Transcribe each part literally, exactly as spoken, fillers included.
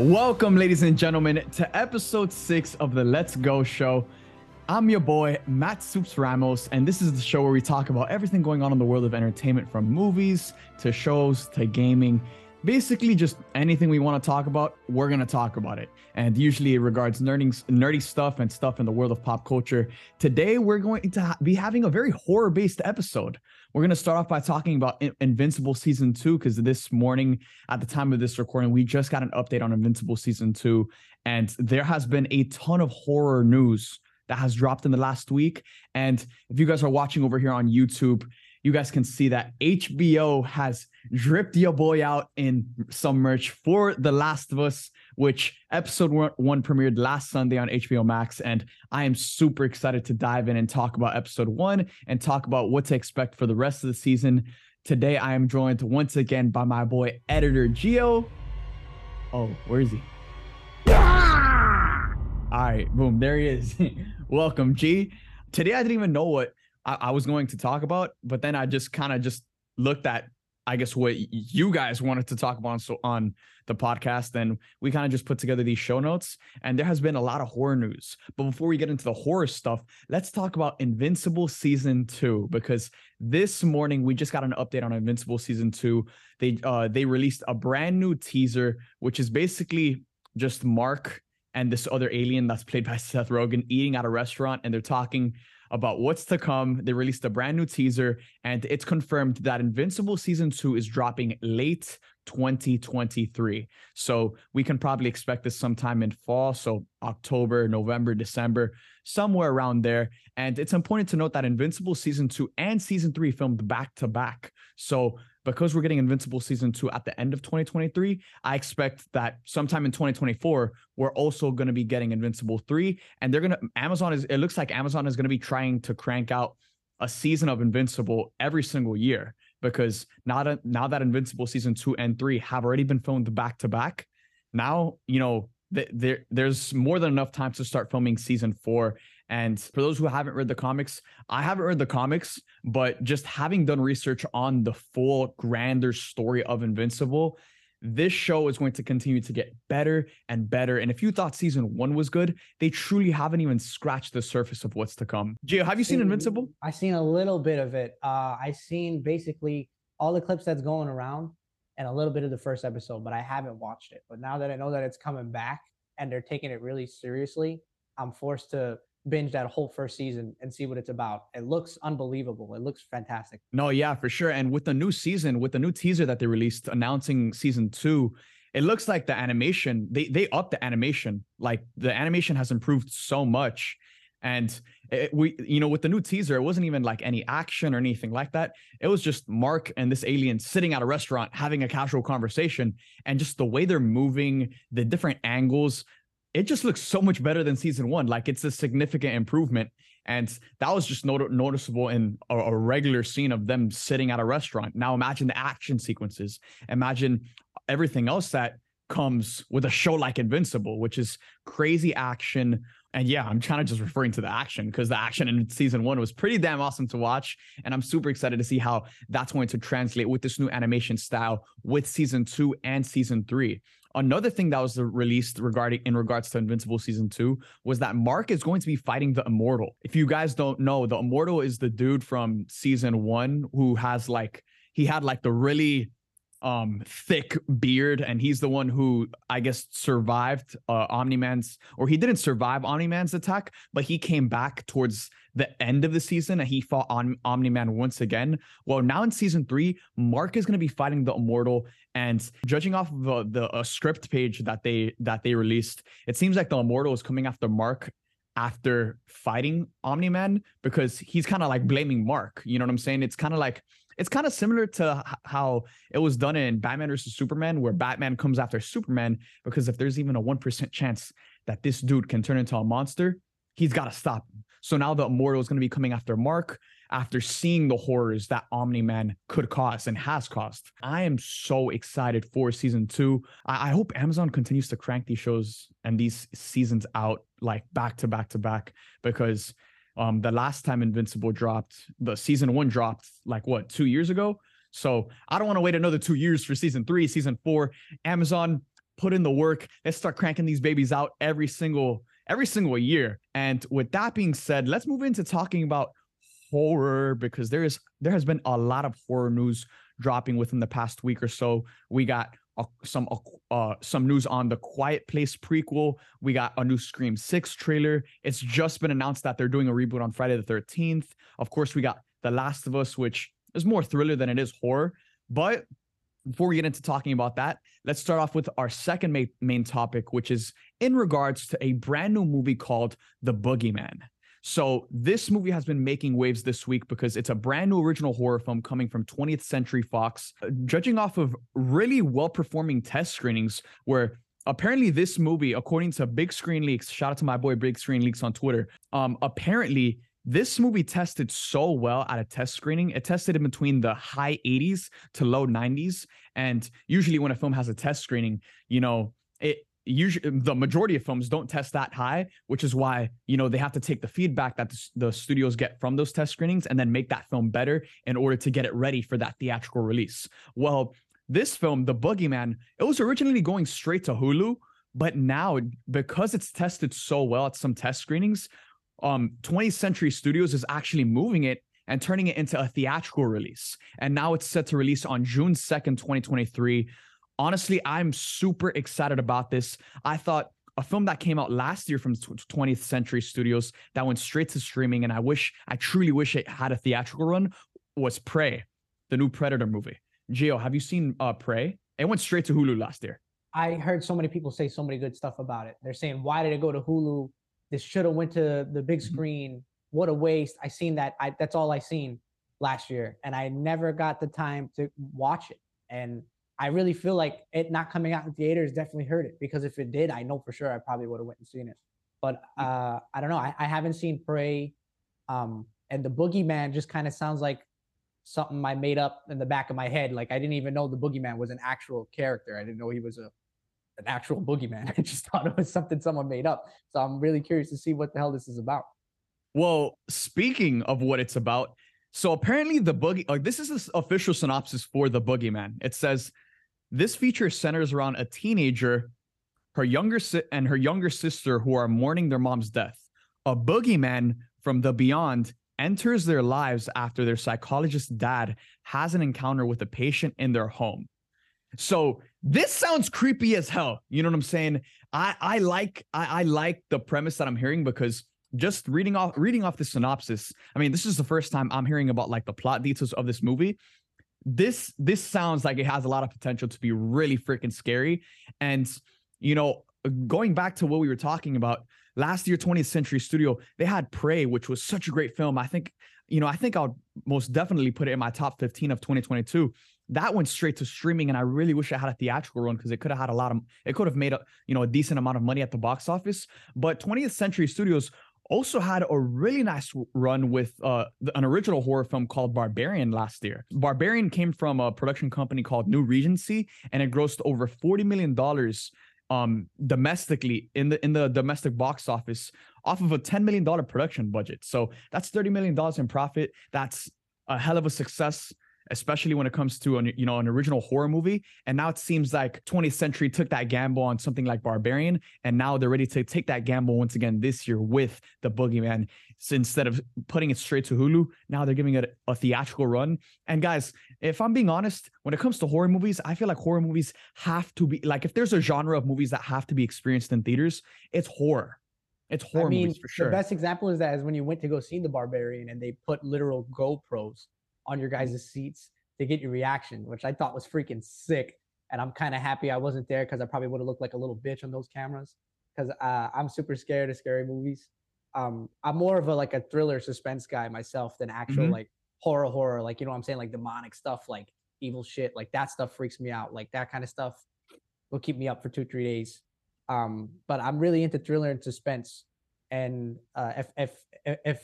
Welcome, ladies and gentlemen, to episode six of the Let's Go Show. I'm your boy, Matt Soups Ramos, and this is the show where we talk about everything going on in the world of entertainment, from movies to shows to gaming. Basically, just anything we want to talk about, we're going to talk about it. And usually it regards nerding, nerdy stuff and stuff in the world of pop culture. Today, we're going to be having a very horror-based episode. We're going to start off by talking about Invincible Season two, because this morning, at the time of this recording, we just got an update on Invincible Season two, and there has been a ton of horror news that has dropped in the last week. And if you guys are watching over here on YouTube, you guys can see that H B O has dripped your boy out in some merch for The Last of Us, which episode one premiered last Sunday on H B O Max, and I am super excited to dive in and talk about episode one and talk about what to expect for the rest of the season. Today, I am joined once again by my boy, Editor Geo. Oh, where is he? Ah! All right, boom, there he is. Welcome, G. Today, I didn't even know what I, I was going to talk about, but then I just kind of just looked at, I guess, what you guys wanted to talk about on, so on the podcast, and we kind of just put together these show notes, and there has been a lot of horror news. But before we get into the horror stuff, let's talk about Invincible Season two, because this morning we just got an update on Invincible Season two. They uh, they released a brand new teaser, which is basically just Mark and this other alien that's played by Seth Rogen eating at a restaurant, and they're talking about what's to come. They released a brand new teaser, and it's confirmed that Invincible Season two is dropping late twenty twenty-three. So we can probably expect this sometime in fall, so October, November, December, somewhere around there. And it's important to note that Invincible Season two and Season three filmed back to back. So because we're getting Invincible Season two at the end of twenty twenty-three, I expect that sometime in twenty twenty-four, we're also going to be getting Invincible three. And they're going to, Amazon is, it looks like Amazon is going to be trying to crank out a season of Invincible every single year, because now that, now that Invincible Season two and three have already been filmed back to back, now, you know, th- there there's more than enough time to start filming Season four. And for those who haven't read the comics, I haven't read the comics, but just having done research on the full grander story of Invincible, this show is going to continue to get better and better. And if you thought Season one was good, they truly haven't even scratched the surface of what's to come. Gio, have you seen Invincible? I've seen a little bit of it. Uh, I've seen basically all the clips that's going around and a little bit of the first episode, but I haven't watched it. But now that I know that it's coming back and they're taking it really seriously, I'm forced to binge that whole first season and see what it's about. It looks unbelievable. It looks fantastic. No, yeah, for sure. And with the new season, with the new teaser that they released announcing Season two, it looks like the animation, they they upped the animation. Like, the animation has improved so much. And it, we, you know, with the new teaser, it wasn't even like any action or anything like that. It was just Mark and this alien sitting at a restaurant having a casual conversation, and just the way they're moving, the different angles, it just looks so much better than Season one. Like, it's a significant improvement. And that was just not- noticeable in a, a regular scene of them sitting at a restaurant. Now imagine the action sequences. Imagine everything else that comes with a show like Invincible, which is crazy action. And yeah, I'm kind of just referring to the action, because the action in Season one was pretty damn awesome to watch. And I'm super excited to see how that's going to translate with this new animation style with Season two and Season three. Another thing that was released regarding in regards to Invincible Season two was that Mark is going to be fighting the Immortal. If you guys don't know, the Immortal is the dude from Season one who has like, he had like the really um, thick beard, and he's the one who, I guess, survived uh, Omni-Man's, or he didn't survive Omni-Man's attack, but he came back towards the end of the season and he fought on Omni-Man once again. Well, now in Season three, Mark is going to be fighting the Immortal, and judging off of the, the uh, script page that they that they released, it seems like the Immortal is coming after Mark after fighting Omni-Man, because he's kind of like blaming Mark. You know what I'm saying? It's kind of like, it's kind of similar to how it was done in Batman versus Superman, where Batman comes after Superman, because if there's even a one percent chance that this dude can turn into a monster, he's got to stop him. So now the Immortal is going to be coming after Mark after seeing the horrors that Omni-Man could cause and has caused. I am so excited for Season two. I, I hope Amazon continues to crank these shows and these seasons out like back to back to back, because Um, the last time Invincible dropped, the Season one dropped like what, two years ago? So I don't want to wait another two years for Season three, Season four. Amazon, put in the work. Let's start cranking these babies out every single every single year. And with that being said, let's move into talking about horror, because there is there has been a lot of horror news dropping within the past week or so. We got uh, some uh, some news on the Quiet Place prequel. We got a new Scream six trailer. It's just been announced that they're doing a reboot on Friday the thirteenth. Of course, we got The Last of Us, which is more thriller than it is horror. But before we get into talking about that, let's start off with our second ma- main topic, which is in regards to a brand new movie called The Boogeyman. So this movie has been making waves this week because it's a brand new original horror film coming from twentieth century fox, judging off of really well-performing test screenings, where apparently this movie, according to Big Screen Leaks, shout out to my boy Big Screen Leaks on Twitter, um, apparently this movie tested so well at a test screening. It tested in between the high eighties to low nineties. And usually when a film has a test screening, you know, it usually the majority of films don't test that high, which is why, you know, they have to take the feedback that the, the studios get from those test screenings and then make that film better in order to get it ready for that theatrical release. Well, this film, The Boogeyman, it was originally going straight to Hulu, but now because it's tested so well at some test screenings, Um, twentieth century studios is actually moving it and turning it into a theatrical release. And now it's set to release on June second, twenty twenty-three. Honestly, I'm super excited about this. I thought a film that came out last year from twentieth century studios that went straight to streaming, and I wish, I truly wish it had a theatrical run, was Prey, the new Predator movie. Gio, have you seen uh, Prey? It went straight to Hulu last year. I heard so many people say so many good stuff about it. They're saying, why did it go to Hulu? This should have went to the big screen. What a waste. I seen that. I, that's all I seen last year. And I never got the time to watch it. And I really feel like it not coming out in theaters definitely hurt it, because if it did, I know for sure I probably would have went and seen it. But uh, I don't know. I, I haven't seen Prey. Um, and The Boogeyman just kind of sounds like something I made up in the back of my head. Like, I didn't even know The Boogeyman was an actual character. I didn't know he was a an actual boogeyman. I just thought it was something someone made up. So I'm really curious to see what the hell this is about. Well, speaking of what it's about, so apparently the boogie, like, this is the official synopsis for The Boogeyman. It says, this feature centers around a teenager, her younger si- and her younger sister who are mourning their mom's death. A boogeyman from the beyond enters their lives after their psychologist dad has an encounter with a patient in their home. So this sounds creepy as hell. You know what I'm saying? I, I like I, I like the premise that I'm hearing, because just reading off reading off the synopsis, I mean, this is the first time I'm hearing about like the plot details of this movie. This this sounds like it has a lot of potential to be really freaking scary. And, you know, going back to what we were talking about last year, twentieth century studio, they had Prey, which was such a great film. I think, you know, I think I'll most definitely put it in my top fifteen of twenty twenty-two. That went straight to streaming, and I really wish I had a theatrical run, because it could have had a lot of, it could have made a, you know, a decent amount of money at the box office. But twentieth century studios also had a really nice run with uh, an original horror film called Barbarian last year. Barbarian came from a production company called New Regency, and it grossed over forty million dollars um, domestically in the in the domestic box office off of a ten million dollars production budget. So that's thirty million dollars in profit. That's a hell of a success, especially when it comes to an, you know, an original horror movie. And now it seems like twentieth century took that gamble on something like Barbarian, and now they're ready to take that gamble once again this year with The Boogeyman. So instead of putting it straight to Hulu, now they're giving it a theatrical run. And guys, if I'm being honest, when it comes to horror movies, I feel like horror movies have to be, like, if there's a genre of movies that have to be experienced in theaters, it's horror. It's horror I mean, movies for sure. The best example is that is when you went to go see The Barbarian and they put literal GoPros on your guys' seats to get your reaction, which I thought was freaking sick. And I'm kind of happy I wasn't there, because I probably would have looked like a little bitch on those cameras, because uh, I'm super scared of scary movies. Um, I'm more of a like a thriller suspense guy myself than actual mm-hmm. like horror horror. Like, you know what I'm saying? Like demonic stuff, like evil shit, like that stuff freaks me out. Like that kind of stuff will keep me up for two, three days. Um, but I'm really into thriller and suspense. And uh, if, if, if,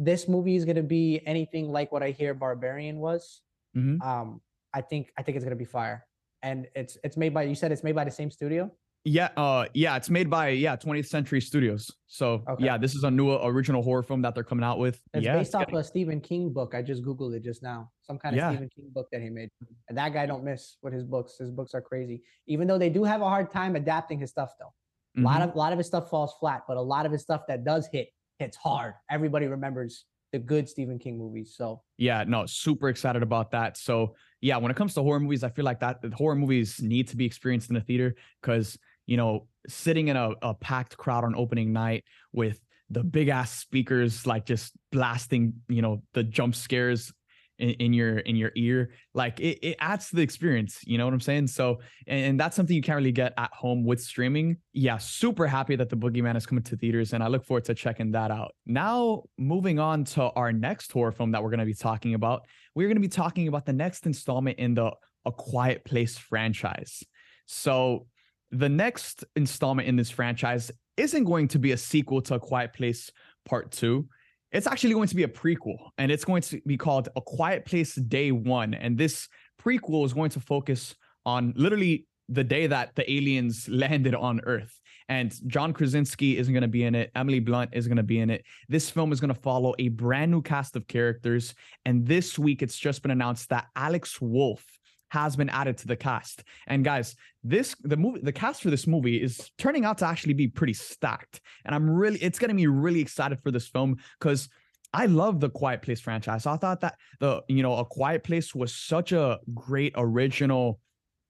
this movie is going to be anything like what I hear Barbarian was, mm-hmm. um, I think I think it's going to be fire. And it's it's made by, you said it's made by the same studio? Yeah, uh, yeah, it's made by yeah twentieth Century Studios. So okay. yeah, this is a new original horror film that they're coming out with. It's yeah, based it's off getting... a Stephen King book. I just googled it just now. Some kind of yeah. Stephen King book that he made. And that guy don't miss with his books. His books are crazy. Even though they do have a hard time adapting his stuff, though. Mm-hmm. A lot of a lot of his stuff falls flat, but a lot of his stuff that does hit hits hard. Everybody remembers the good Stephen King movies. So yeah, no, super excited about that. So yeah, when it comes to horror movies, I feel like that horror movies need to be experienced in the theater because. You know, sitting in a, a packed crowd on opening night with the big ass speakers, like just blasting, you know, the jump scares in, in your in your ear, like it, it adds to the experience. You know what I'm saying? So, and, and that's something you can't really get at home with streaming. Yeah, super happy that The Boogeyman is coming to theaters, and I look forward to checking that out. Now, moving on to our next horror film that we're going to be talking about, we're going to be talking about the next installment in the A Quiet Place franchise. So. The next installment in this franchise isn't going to be a sequel to A Quiet Place Part two. It's actually going to be a prequel, and it's going to be called A Quiet Place Day One. And this prequel is going to focus on literally the day that the aliens landed on Earth. And John Krasinski isn't going to be in it. Emily Blunt is going to be in it. This film is going to follow a brand new cast of characters. And this week, it's just been announced that Alex Wolff has been added to the cast. And guys, this the movie the cast for this movie is turning out to actually be pretty stacked. And I'm really it's gonna be really excited for this film because I love the Quiet Place franchise. I thought that the you know A Quiet Place was such a great original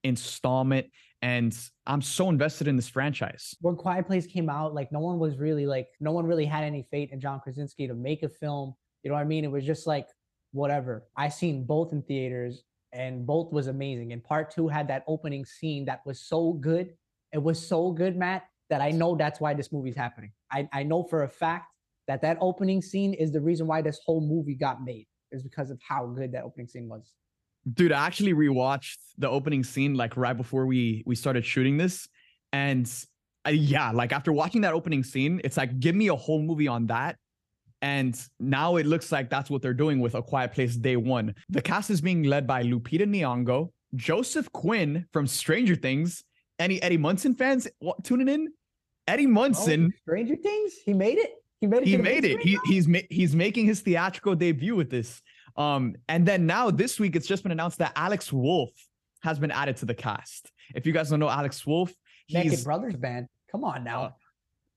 installment. And I'm so invested in this franchise. When Quiet Place came out, like no one was really like no one really had any faith in John Krasinski to make a film. You know what I mean? It was just like whatever. I seen both in theaters. And both was amazing. And part two had that opening scene that was so good. It was so good, Matt, that I know that's why this movie's happening. I, I know for a fact that that opening scene is the reason why this whole movie got made. It's because of how good that opening scene was. Dude, I actually rewatched the opening scene like right before we, we started shooting this. And I, yeah, like after watching that opening scene, it's like, give me a whole movie on that. And now it looks like that's what they're doing with A Quiet Place Day One. The cast is being led by Lupita Nyong'o, Joseph Quinn from Stranger Things. Any Eddie Munson fans what, tuning in? Eddie Munson. Oh, Stranger Things? He made it? He made it. He made it. He, he's, ma- he's making his theatrical debut with this. Um, and then now this week, it's just been announced that Alex Wolff has been added to the cast. If you guys don't know Alex Wolff, he's... Naked Brothers Band. Come on now. Uh,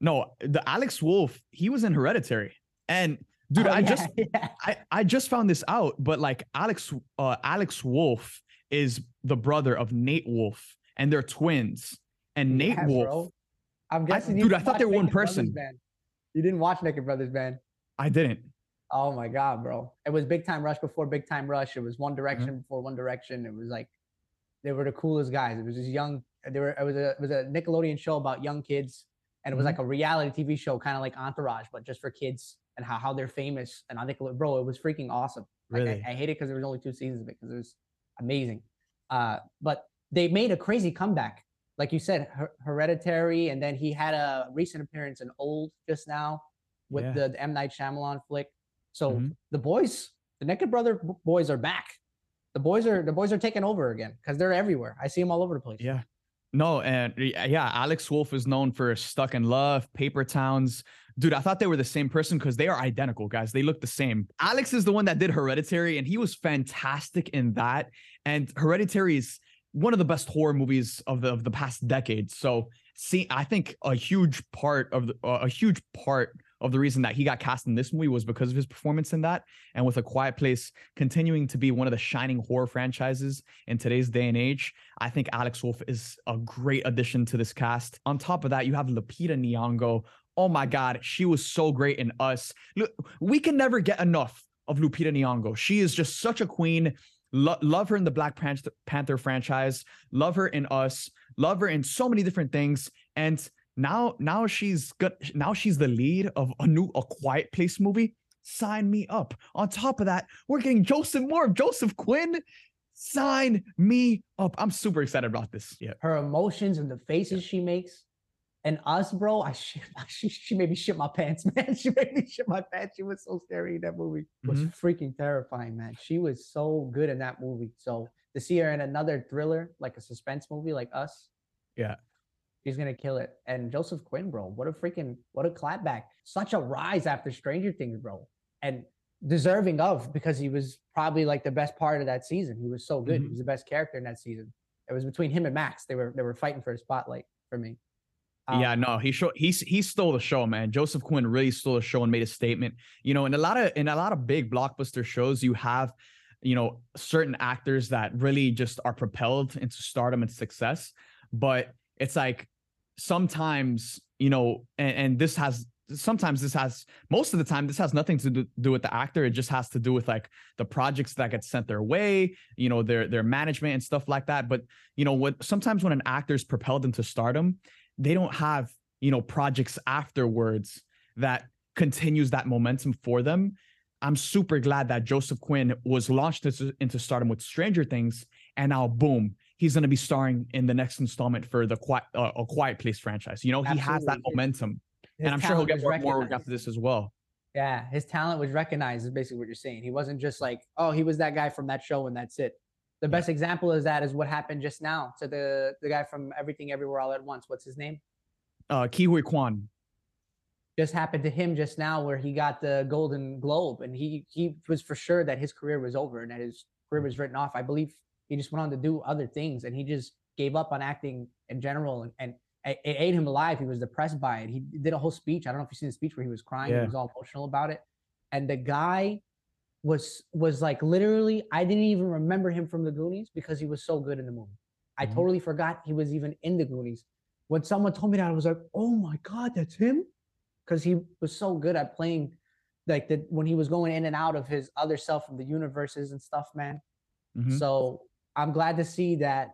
no, the Alex Wolff, he was in Hereditary. And dude, oh, I yeah, just yeah. I, I just found this out, but like Alex uh, Alex Wolff is the brother of Nate Wolff, and they're twins. And yeah, Nate Wolff, I'm guessing, I, you dude, I thought they were one person. Brothers, you didn't watch Naked Brothers Band. I didn't. Oh my god, bro! It was Big Time Rush before Big Time Rush. It was One Direction mm-hmm. before One Direction. It was like they were the coolest guys. It was just young. They were. It was a it was a Nickelodeon show about young kids, and it was mm-hmm. like a reality T V show, kind of like Entourage, but just for kids. And how, how they're famous and on Nickelodeon, bro, it was freaking awesome. Like, really? I, I hate it because there was only two seasons of it because it was amazing. Uh, but they made a crazy comeback, like you said, her- Hereditary, and then he had a recent appearance in Old just now with yeah. the, the M. Night Shyamalan flick. So mm-hmm. the boys, the Naked Brother b- boys, are back. The boys are the boys are taking over again because they're everywhere. I see them all over the place. Yeah. No, and yeah, Alex Wolff is known for Stuck in Love, Paper Towns. Dude, I thought they were the same person because they are identical, guys. They look the same. Alex is the one that did Hereditary, and he was fantastic in that. And Hereditary is one of the best horror movies of the of the past decade. So, see, I think a huge part of the, uh, a huge part of the reason that he got cast in this movie was because of his performance in that. And with A Quiet Place continuing to be one of the shining horror franchises in today's day and age, I think Alex Wolff is a great addition to this cast. On top of that, you have Lupita Nyong'o. Oh my God, she was so great in Us. Look, we can never get enough of Lupita Nyong'o. She is just such a queen. Lo- love her in the Black Panther-, Panther franchise. Love her in Us. Love her in so many different things. And Now, now she's got. Now she's the lead of a new A Quiet Place movie. Sign me up. On top of that, we're getting Joseph more of Joseph Quinn. Sign me up. I'm super excited about this. Yeah. Her emotions and the faces yeah. she makes, and Us, bro. I she, she she made me shit my pants, man. She made me shit my pants. She was so scary in that movie. It was mm-hmm. freaking terrifying, man. She was so good in that movie. So to see her in another thriller, like a suspense movie, like Us. Yeah. She's going to kill it. And Joseph Quinn, bro, what a freaking, what a clapback. Such a rise after Stranger Things, bro. And deserving of, because he was probably like the best part of that season. He was so good. Mm-hmm. He was the best character in that season. It was between him and Max. They were they were fighting for a spotlight for me. Um, yeah, no, he showed he he stole the show, man. Joseph Quinn really stole the show and made a statement. You know, in a lot of in a lot of big blockbuster shows, you have, you know, certain actors that really just are propelled into stardom and success. But it's like sometimes, you know, and, and this has sometimes this has most of the time this has nothing to do, do with the actor. It just has to do with like the projects that get sent their way, you know, their their management and stuff like that. But you know what, sometimes when an actor is propelled into stardom, they don't have, you know, projects afterwards that continues that momentum for them. I'm super glad that Joseph Quinn was launched into stardom with Stranger Things, and now boom, he's going to be starring in the next installment for the Quiet, uh, A Quiet Place franchise. You know, Absolutely. He has that momentum. His and I'm sure he'll get more, more work after this as well. Yeah, his talent was recognized is basically what you're saying. He wasn't just like, oh, he was that guy from that show and that's it. The yeah. best example of that is what happened just now to the, the guy from Everything Everywhere All at Once. What's his name? Uh, Ki-Huy Kwan. Just happened to him just now where he got the Golden Globe. And he he was for sure that his career was over and that his career was written off. I believe he just went on to do other things and he just gave up on acting in general and, and it ate him alive. He was depressed by it. He did a whole speech. I don't know if you've seen the speech where he was crying. Yeah. He was all emotional about it. And the guy was was like, literally, I didn't even remember him from the Goonies because he was so good in the movie. I mm-hmm. totally forgot he was even in the Goonies. When someone told me that, I was like, oh my God, that's him? Because he was so good at playing, like the, when he was going in and out of his other self and the universes and stuff, man. Mm-hmm. So I'm glad to see that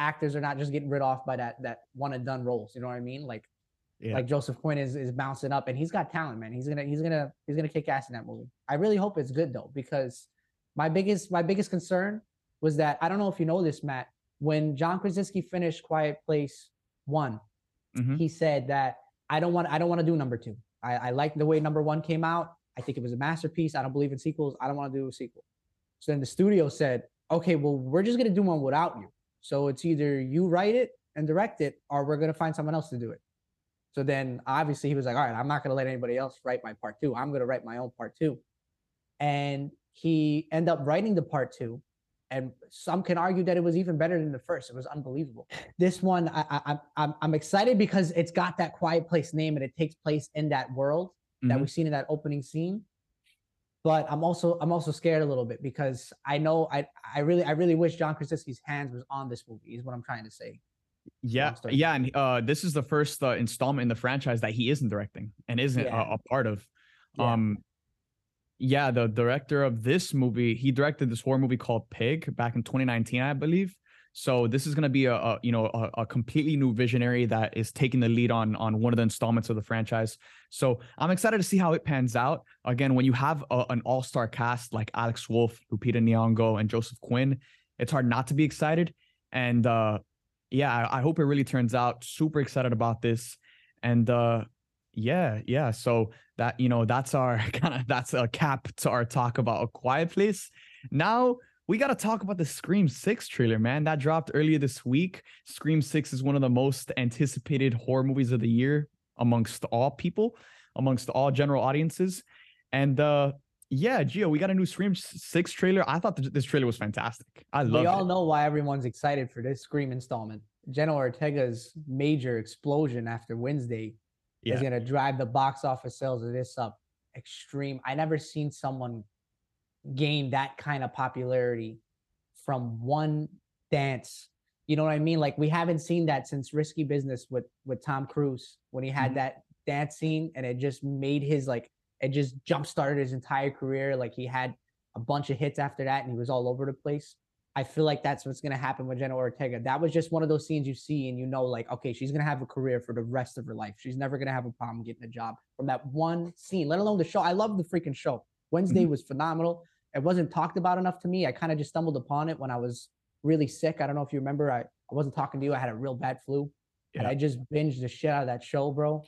actors are not just getting rid off by that that one and done roles. You know what I mean? Like, yeah. like Joseph Quinn is is bouncing up, and he's got talent, man. He's gonna he's gonna he's gonna kick ass in that movie. I really hope it's good though, because my biggest my biggest concern was that, I don't know if you know this, Matt. When John Krasinski finished Quiet Place One, mm-hmm. he said that I don't want I don't want to do number two. I, I like the way number one came out. I think it was a masterpiece. I don't believe in sequels. I don't want to do a sequel. So then the studio said, okay, well, we're just gonna do one without you. So it's either you write it and direct it, or we're going to find someone else to do it. So then obviously he was like, all right, I'm not going to let anybody else write my part two. I'm going to write my own part two. And he ended up writing the part two. And some can argue that it was even better than the first. It was unbelievable. This one, I, I, I'm, I'm excited because it's got that Quiet Place name and it takes place in that world mm-hmm. that we've seen in that opening scene. But I'm also I'm also scared a little bit because I know I I really I really wish John Krasinski's hands was on this movie is what I'm trying to say. Yeah, yeah, and uh, this is the first uh, installment in the franchise that he isn't directing and isn't yeah. a, a part of. Yeah. Um, yeah, the director of this movie, he directed this horror movie called Pig back in twenty nineteen, I believe. So this is going to be a, a you know a, a completely new visionary that is taking the lead on on one of the installments of the franchise. So I'm excited to see how it pans out. Again, when you have a, an all-star cast like Alex Wolff, Lupita Nyong'o, and Joseph Quinn, it's hard not to be excited. And uh, yeah, I, I hope it really turns out. Super excited about this. And uh, yeah, yeah. So that you know that's our kind of that's a cap to our talk about A Quiet Place. Now, we got to talk about the Scream six trailer, man. That dropped earlier this week. Scream six is one of the most anticipated horror movies of the year amongst all people, amongst all general audiences. And uh, yeah, Gio, we got a new Scream six trailer. I thought th- this trailer was fantastic. I love it. We all know why everyone's excited for this Scream installment. Jenna Ortega's major explosion after Wednesday yeah. is going to drive the box office sales of this up extreme. I never seen someone gain that kind of popularity from one dance. You know what I mean? Like, we haven't seen that since Risky Business with with Tom Cruise when he had mm-hmm. that dance scene, and it just made his like it just jump started his entire career. Like, he had a bunch of hits after that and he was all over the place. I feel like that's what's going to happen with Jenna Ortega. That was just one of those scenes you see and you know, like, okay, she's going to have a career for the rest of her life. She's never going to have a problem getting a job from that one scene, let alone the show. I love the freaking show. Wednesday mm-hmm. was phenomenal. It wasn't talked about enough to me. I kind of just stumbled upon it when I was really sick. I don't know if you remember. I, I wasn't talking to you. I had a real bad flu. Yeah. And I just binged the shit out of that show, bro.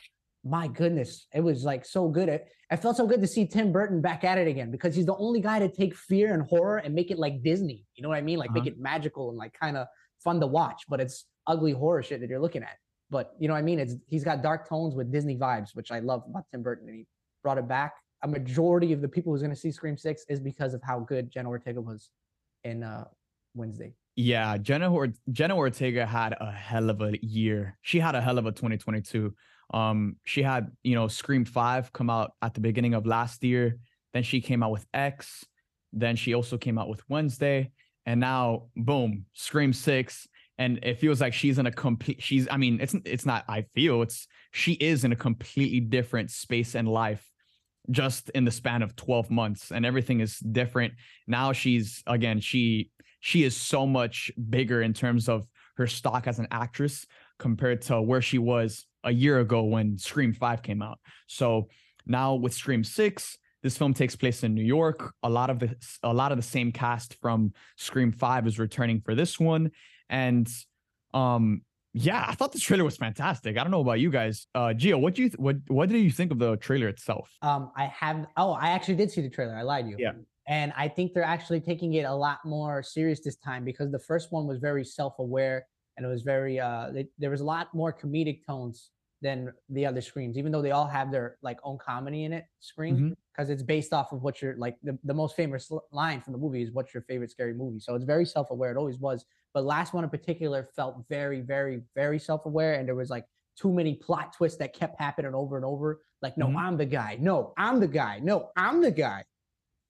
My goodness. It was like so good. It, it felt so good to see Tim Burton back at it again, because he's the only guy to take fear and horror and make it like Disney. You know what I mean? Like uh-huh. make it magical and like kind of fun to watch, but it's ugly horror shit that you're looking at. But you know what I mean? It's he's got dark tones with Disney vibes, which I love about Tim Burton, and he brought it back. A majority of the people who's going to see Scream six is because of how good Jenna Ortega was in uh, Wednesday. Yeah, Jenna, or- Jenna Ortega had a hell of a year. She had a hell of a twenty twenty-two. Um, she had, you know, Scream five come out at the beginning of last year. Then she came out with X. Then she also came out with Wednesday. And now, boom, Scream six. And it feels like she's in a complete, she's, I mean, it's it's not, I feel, it's, she is in a completely different space and life just in the span of twelve months. And everything is different. Now she's, again, she she is so much bigger in terms of her stock as an actress compared to where she was a year ago when Scream five came out. So now with Scream six, this film takes place in New York. A lot of the a lot of the same cast from Scream five is returning for this one. And um, yeah, I thought the trailer was fantastic. I don't know about you guys. Uh, Gio, what do you th- what what did you think of the trailer itself? Um, I have oh, I actually did see the trailer. I lied to you. Yeah. And I think they're actually taking it a lot more serious this time, because the first one was very self-aware, and it was very uh, they, there was a lot more comedic tones than the other Screams, even though they all have their like own comedy in it, Scream, because mm-hmm. it's based off of what your like the, the most famous line from the movie is, what's your favorite scary movie? So it's very self-aware, it always was. But last one in particular felt very, very, very self-aware, and there was like too many plot twists that kept happening over and over. Like, no, mm-hmm. I'm the guy. No, I'm the guy. No, I'm the guy.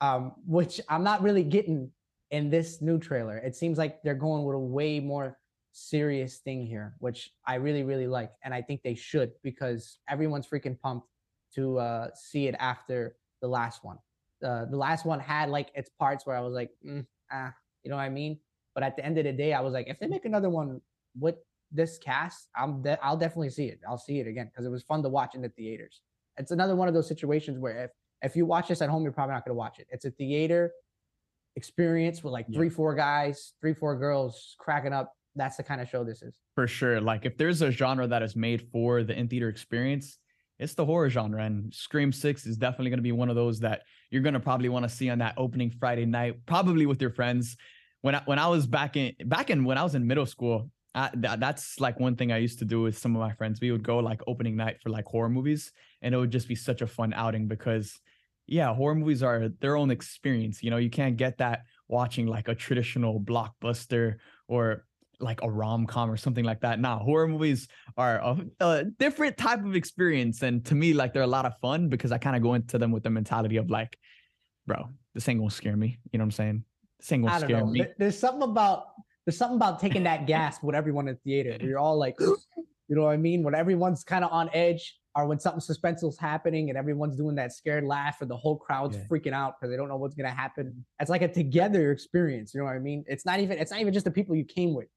Um, which I'm not really getting in this new trailer. It seems like they're going with a way more serious thing here, which I really, really like. And I think they should, because everyone's freaking pumped to uh, see it after the last one. Uh, the last one had like its parts where I was like, mm, ah, you know what I mean? But at the end of the day, I was like, if they make another one with this cast, I'm de- I'll definitely see it. I'll see it again, because it was fun to watch in the theaters. It's another one of those situations where if, if you watch this at home, you're probably not going to watch it. It's a theater experience with like yeah. three, four guys, three, four girls cracking up. That's the kind of show this is. For sure. Like, if there's a genre that is made for the in-theater experience, it's the horror genre. And Scream six is definitely going to be one of those that you're going to probably want to see on that opening Friday night, probably with your friends. When I, when I was back in back in when I was in middle school, I, th- that's like one thing I used to do with some of my friends. We would go like opening night for like horror movies, and it would just be such a fun outing, because yeah, horror movies are their own experience. You know, you can't get that watching like a traditional blockbuster or like a rom-com or something like that. Nah, horror movies are a, a different type of experience. And to me, like, they're a lot of fun, because I kind of go into them with the mentality of like, bro, this ain't gonna scare me. You know what I'm saying? Single I don't scare know. Me. There's something about there's something about taking that gasp with everyone in the theater. You're all like, you know what I mean? When everyone's kind of on edge, or when something suspenseful's happening and everyone's doing that scared laugh, or the whole crowd's yeah. freaking out because they don't know what's gonna happen. It's like a together experience. You know what I mean? It's not even it's not even just the people you came with.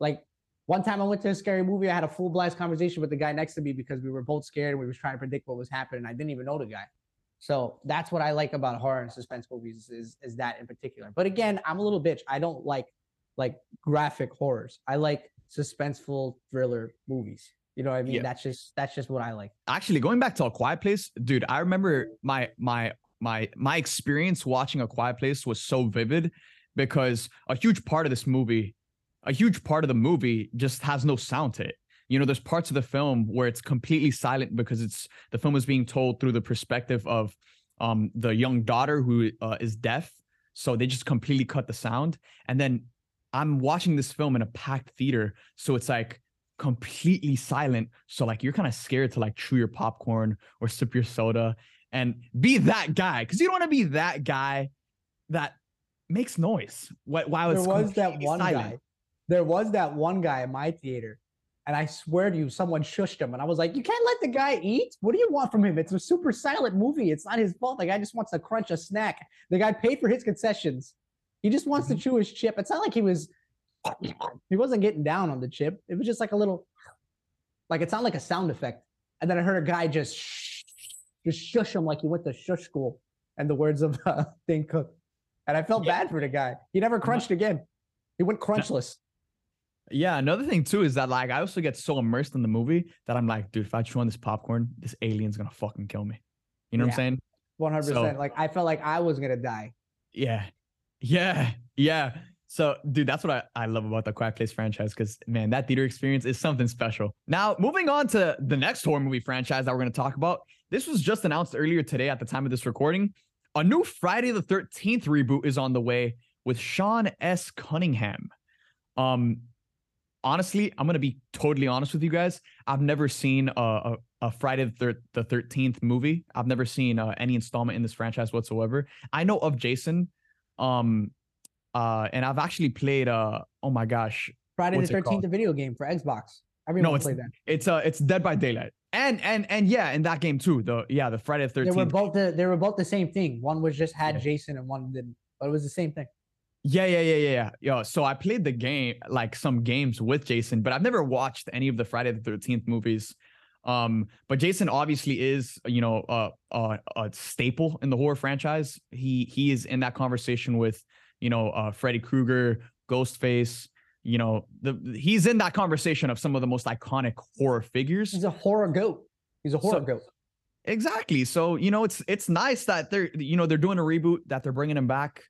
Like, one time I went to a scary movie, I had a full blast conversation with the guy next to me because we were both scared and we were trying to predict what was happening. I didn't even know the guy. So that's what I like about horror and suspense movies is, is that in particular. But again, I'm a little bitch. I don't like like graphic horrors. I like suspenseful thriller movies. You know what I mean? Yeah. That's just that's just what I like. Actually, going back to A Quiet Place, dude, I remember my my my my experience watching A Quiet Place was so vivid, because a huge part of this movie, a huge part of the movie just has no sound to it. You know, there's parts of the film where it's completely silent, because it's the film is being told through the perspective of um, the young daughter who uh, is deaf. So they just completely cut the sound. And then I'm watching this film in a packed theater, so it's like completely silent. So like you're kind of scared to like chew your popcorn or sip your soda and be that guy, because you don't want to be that guy that makes noise while it's completely silent. There was that one guy. There was that one guy in my theater. And I swear to you, someone shushed him. And I was like, you can't let the guy eat. What do you want from him? It's a super silent movie. It's not his fault. The guy just wants to crunch a snack. The guy paid for his concessions. He just wants to chew his chip. It's not like he was, he wasn't getting down on the chip. It was just like a little, like, it's not like a sound effect. And then I heard a guy just, shh, just shush him like he went to shush school. And the words of uh, Dane Cook. And I felt bad for the guy. He never crunched again. He went crunchless. Yeah, another thing too is that like I also get so immersed in the movie that I'm like, dude, if I chew on this popcorn, this alien's gonna fucking kill me. You know yeah, what I'm saying? one hundred percent. So, like I felt like I was gonna die. Yeah, yeah, yeah. So, dude, that's what I, I love about the Quiet Place franchise because, man, that theater experience is something special. Now, moving on to the next horror movie franchise that we're going to talk about. This was just announced earlier today at the time of this recording. A new Friday the thirteenth reboot is on the way with Sean S. Cunningham. Um, honestly, I'm going to be totally honest with you guys. I've never seen a, a, a Friday the, thir- the thirteenth movie. I've never seen uh, any installment in this franchise whatsoever. I know of Jason. Um... Uh, and I've actually played, uh, oh my gosh, Friday the thirteenth, a video game for Xbox. Everyone no, played that. It's uh, it's Dead by Daylight, and and and yeah, and that game too. The yeah, the Friday the thirteenth. They were both the they were both the same thing. One was just had yeah. Jason, and one didn't, but it was the same thing. Yeah, yeah, yeah, yeah, yeah. Yo, so I played the game, like some games with Jason, but I've never watched any of the Friday the thirteenth movies. Um, but Jason obviously is, you know, uh, uh, a staple in the horror franchise. He he is in that conversation with. You know, uh, Freddy Krueger, Ghostface, you know, the, he's in that conversation of some of the most iconic horror figures. He's a horror goat. He's a horror so, goat. Exactly. So, you know, it's it's nice that they're, you know, they're doing a reboot, that they're bringing him back.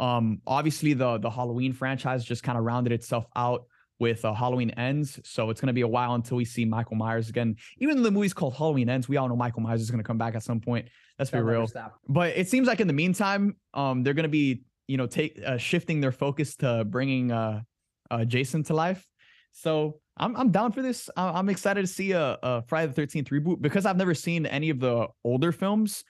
Um, obviously, the, the Halloween franchise just kind of rounded itself out with uh, Halloween Ends. So it's going to be a while until we see Michael Myers again. Even though the movie's called Halloween Ends, we all know Michael Myers is going to come back at some point. Let's be real. But it seems like in the meantime, um, they're going to be, you know, take uh, shifting their focus to bringing uh, uh, Jason to life. So I'm I'm down for this. I'm excited to see a, a Friday the thirteenth reboot because I've never seen any of the older films.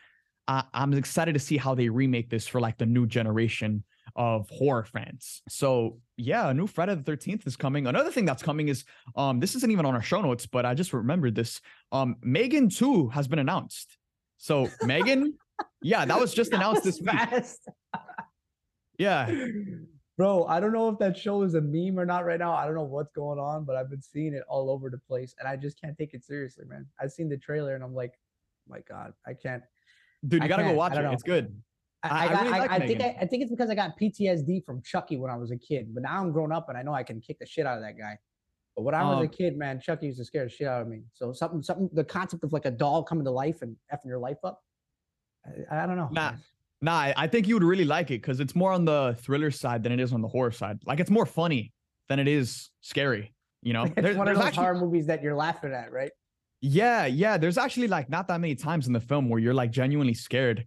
I, I'm excited to see how they remake this for like the new generation of horror fans. So yeah, a new Friday the thirteenth is coming. Another thing that's coming is um this isn't even on our show notes, but I just remembered this. Um, Megan two has been announced. So Megan, yeah, that was just that announced was this fast. week. Yeah, bro, I don't know if that show is a meme or not right now. I don't know what's going on, but I've been seeing it all over the place and I just can't take it seriously, man. I've seen the trailer and I'm like, oh my God, I can't. Dude, you got to go watch it. Know. It's good. I, I, I, got, really like I, I think I, I think it's because I got P T S D from Chucky when I was a kid, but now I'm grown up and I know I can kick the shit out of that guy. But when I was um, a kid, man, Chucky used to scare the shit out of me. So something, something, the concept of like a doll coming to life and effing your life up. I, I don't know. Nah. Nah, I think you would really like it because it's more on the thriller side than it is on the horror side. Like, it's more funny than it is scary, you know? It's there's, one there's of those actually, horror movies that you're laughing at, right? Yeah, yeah. There's actually, like, not that many times in the film where you're, like, genuinely scared.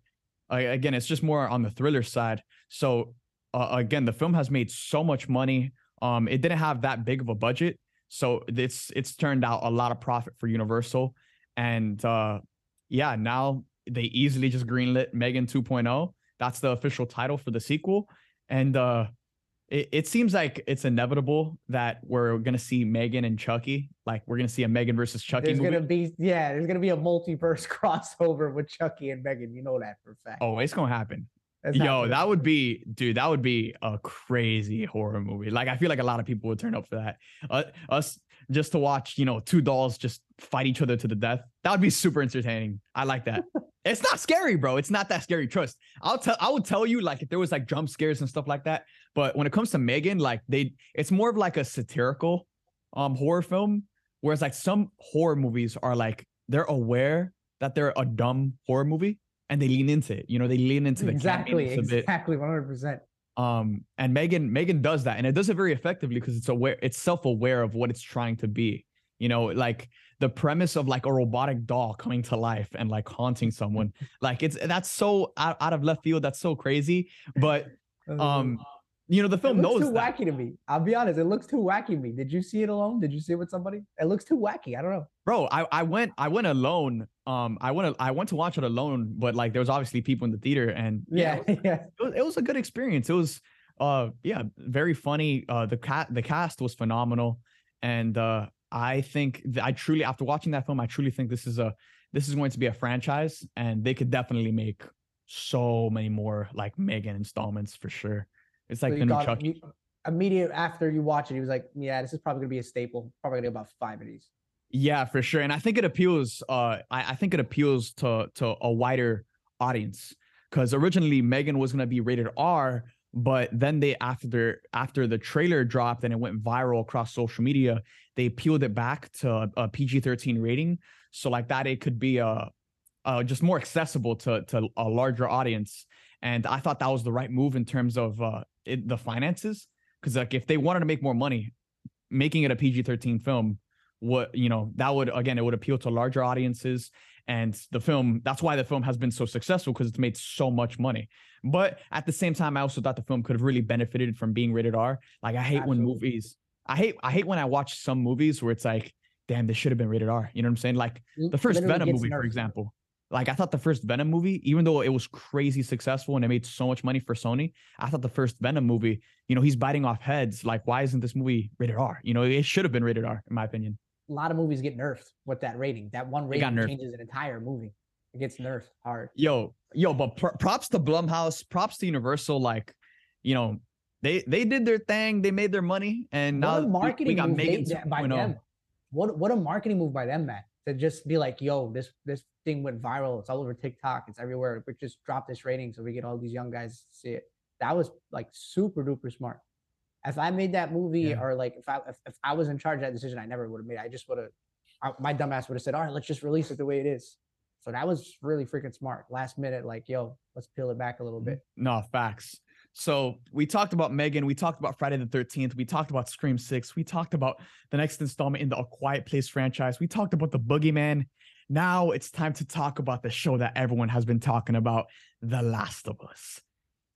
Uh, again, it's just more on the thriller side. So, uh, again, the film has made so much money. Um, it didn't have that big of a budget. So, it's, it's turned out a lot of profit for Universal. And, uh, yeah, now... they easily just greenlit Megan two point oh. That's the official title for the sequel. And uh, it, it seems like it's inevitable that we're going to see Megan and Chucky. Like, we're going to see a Megan versus Chucky there's movie. Gonna be, yeah, there's going to be a multiverse crossover with Chucky and Megan. You know that for a fact. Oh, it's going to happen. Yo, that would be, dude, that would be a crazy horror movie. Like, I feel like a lot of people would turn up for that. Uh, us just to watch, you know, two dolls just fight each other to the death. That would be super entertaining. I like that. It's not scary, bro. It's not that scary. Trust. I'll tell. I would tell you, like, if there was like jump scares and stuff like that. But when it comes to Megan, like they, it's more of like a satirical, um, horror film. Whereas like some horror movies are like they're aware that they're a dumb horror movie and they lean into it. You know, they lean into the exactly, exactly, one hundred percent. Um, and Megan, Megan does that, and it does it very effectively because it's aware, it's self-aware of what it's trying to be. You know, like. The premise of like a robotic doll coming to life and like haunting someone, like it's that's so out, out of left field. That's so crazy. But, um, you know, the film it looks knows too that. wacky to me. I'll be honest. It looks too wacky to me. Did you see it alone? Did you see it with somebody? It looks too wacky. I don't know, bro. I, I went, I went alone. Um, I went, I went to watch it alone, but like, there was obviously people in the theater and yeah, yeah, it was, yeah. It was, it was a good experience. It was, uh, yeah, very funny. Uh, the cat, the cast was phenomenal. And, uh, I think that I truly, after watching that film, I truly think this is a, this is going to be a franchise and they could definitely make so many more like Megan installments for sure. It's like so the new Chucky. You, immediate after you watch it, he was like, yeah, this is probably going to be a staple. Probably going to be about five of these. Yeah, for sure. And I think it appeals, uh, I, I think it appeals to, to a wider audience because originally Megan was going to be rated R, but then they, after, after the trailer dropped and it went viral across social media, they peeled it back to a P G thirteen rating. So like that, it could be uh, uh, just more accessible to, to a larger audience. And I thought that was the right move in terms of uh, it, the finances. Because like if they wanted to make more money, making it a P G thirteen film, what you know, that would again, it would appeal to larger audiences. And the film, that's why the film has been so successful, because it's made so much money. But at the same time, I also thought the film could have really benefited from being rated R. Like I hate Absolutely. when movies, I hate, I hate when I watch some movies where it's like, damn, this should have been rated R. You know what I'm saying? Like the first Literally Venom movie, nervous. for example. Like I thought the first Venom movie, even though it was crazy successful and it made so much money for Sony, I thought the first Venom movie, you know, he's biting off heads. Like, why isn't this movie rated R? You know, it should have been rated R, in my opinion. A lot of movies get nerfed with that rating. That one rating changes an entire movie. It gets nerfed hard. Yo, yo, but pr- props to Blumhouse, props to Universal. Like, you know, they they did their thing. They made their money, and what now a marketing we, we got Megan they, by them. What what a marketing move by them, Matt, to just be like, yo, this this thing went viral. It's all over TikTok. It's everywhere. We just drop this rating so we get all these young guys to see it. That was like super duper smart. If I made that movie yeah. or like if I if, if I was in charge of that decision, I never would have made it. I just would have, my dumb ass would have said, all right, let's just release it the way it is. So that was really freaking smart. Last minute, like, yo, let's peel it back a little bit. No, facts. So we talked about Megan. We talked about Friday the thirteenth. We talked about Scream six. We talked about the next installment in the A Quiet Place franchise. We talked about The Boogeyman. Now it's time to talk about the show that everyone has been talking about, The Last of Us.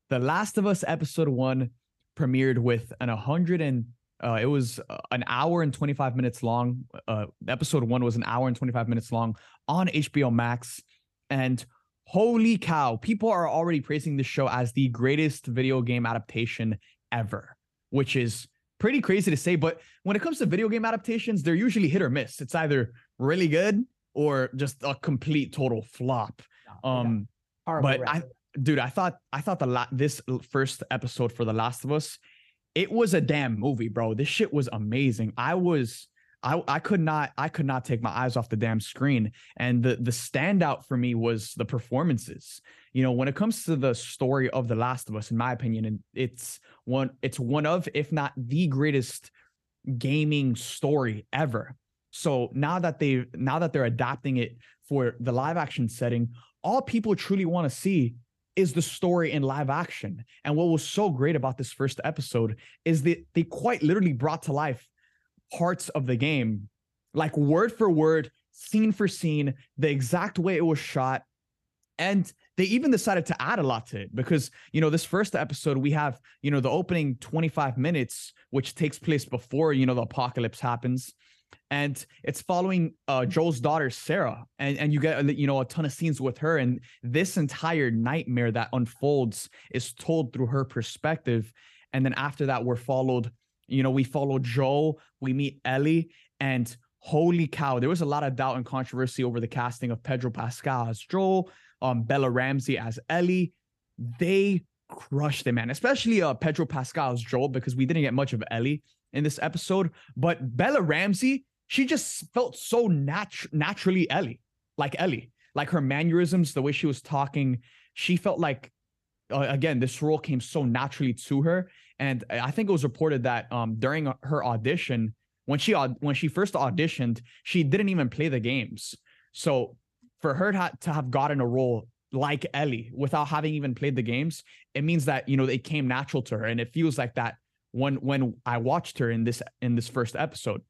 The Last of Us episode one premiered with an hundred and uh, it was an hour and twenty-five minutes long. Uh, episode one was an hour and twenty-five minutes long on H B O Max. And holy cow, people are already praising this show as the greatest video game adaptation ever, which is pretty crazy to say. But when it comes to video game adaptations, they're usually hit or miss. It's either really good or just a complete total flop. Um, yeah. But I, dude, I thought I thought the la- this first episode for The Last of Us, it was a damn movie, bro. This shit was amazing. I was I I could not I could not take my eyes off the damn screen. And the the standout for me was the performances. You know, when it comes to the story of The Last of Us, in my opinion, and it's one it's one of, if not the greatest gaming story ever. So now that they now that they're adapting it for the live action setting, all people truly want to see is the story in live action. And what was so great about this first episode is that they quite literally brought to life parts of the game, like word for word, scene for scene, the exact way it was shot. And they even decided to add a lot to it because, you know, this first episode, we have, you know, the opening twenty-five minutes, which takes place before, you know, the apocalypse happens. And it's following uh, Joel's daughter, Sarah, and, and you get, you know, a ton of scenes with her. And this entire nightmare that unfolds is told through her perspective. And then after that, we're followed, you know, we follow Joel, we meet Ellie, and holy cow, there was a lot of doubt and controversy over the casting of Pedro Pascal as Joel, um, Bella Ramsey as Ellie. They crushed it, man, especially uh, Pedro Pascal as Joel, because we didn't get much of Ellie in this episode. But Bella Ramsey, she just felt so natu- naturally Ellie, like Ellie, like her mannerisms, the way she was talking. She felt like, uh, again, this role came so naturally to her. And I think it was reported that um, during her audition, when she when she first auditioned, she didn't even play the games. So for her to have gotten a role like Ellie without having even played the games, it means that, you know, it came natural to her. And it feels like that when when I watched her in this in this first episode.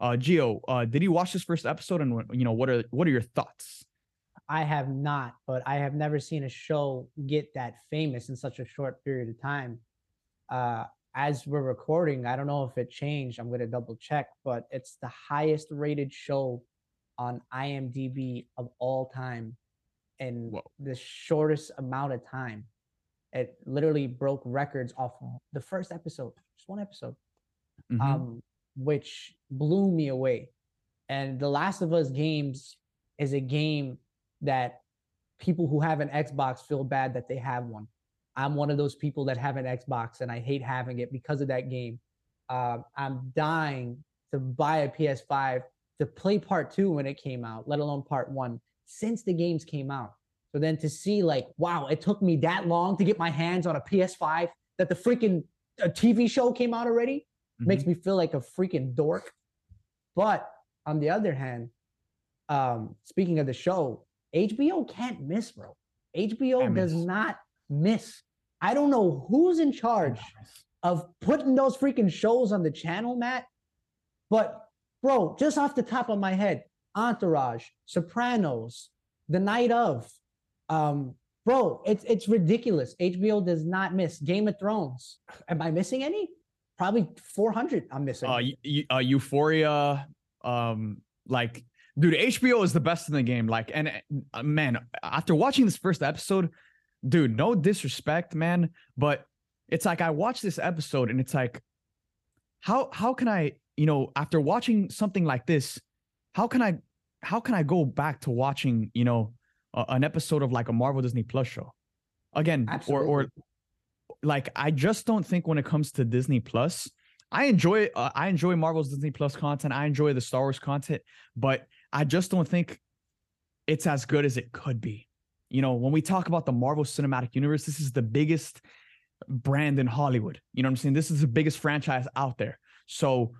Uh, Gio, uh, did you watch this first episode? And, you know, what are what are your thoughts? I have not, but I have never seen a show get that famous in such a short period of time. Uh, as we're recording, I don't know if it changed. I'm going to double check, but it's the highest rated show on I M D B of all time in Whoa. the shortest amount of time. It literally broke records off the first episode, just one episode, mm-hmm. um, which blew me away. And The Last of Us games is a game that people who have an Xbox feel bad that they have one. I'm one of those people that have an Xbox and I hate having it because of that game. Um, I'm dying to buy a P S five to play part two when it came out, let alone part one, since the games came out. So then to see like, wow, it took me that long to get my hands on a P S five that the freaking a T V show came out already mm-hmm. makes me feel like a freaking dork. But on the other hand, um, speaking of the show, H B O can't miss, bro. H B O does not miss. I don't know who's in charge of putting those freaking shows on the channel, Matt. But bro, just off the top of my head, Entourage, Sopranos, The Night Of, um, bro, it's it's ridiculous. H B O does not miss. Game of Thrones. Am I missing any? Probably four hundred I'm missing. Uh, e- uh, Euphoria, um, like, dude, H B O is the best in the game. Like, and uh, man, after watching this first episode, dude, no disrespect, man, but it's like I watched this episode and it's like, how how can I, you know, after watching something like this, how can I, how can I go back to watching, you know, uh, an episode of like a Marvel Disney Plus show again? Absolutely. or or. Like, I just don't think when it comes to Disney Plus, I enjoy uh, I enjoy Marvel's Disney Plus content. I enjoy the Star Wars content, but I just don't think it's as good as it could be. You know, when we talk about the Marvel Cinematic Universe, this is the biggest brand in Hollywood. You know what I'm saying? This is the biggest franchise out there. So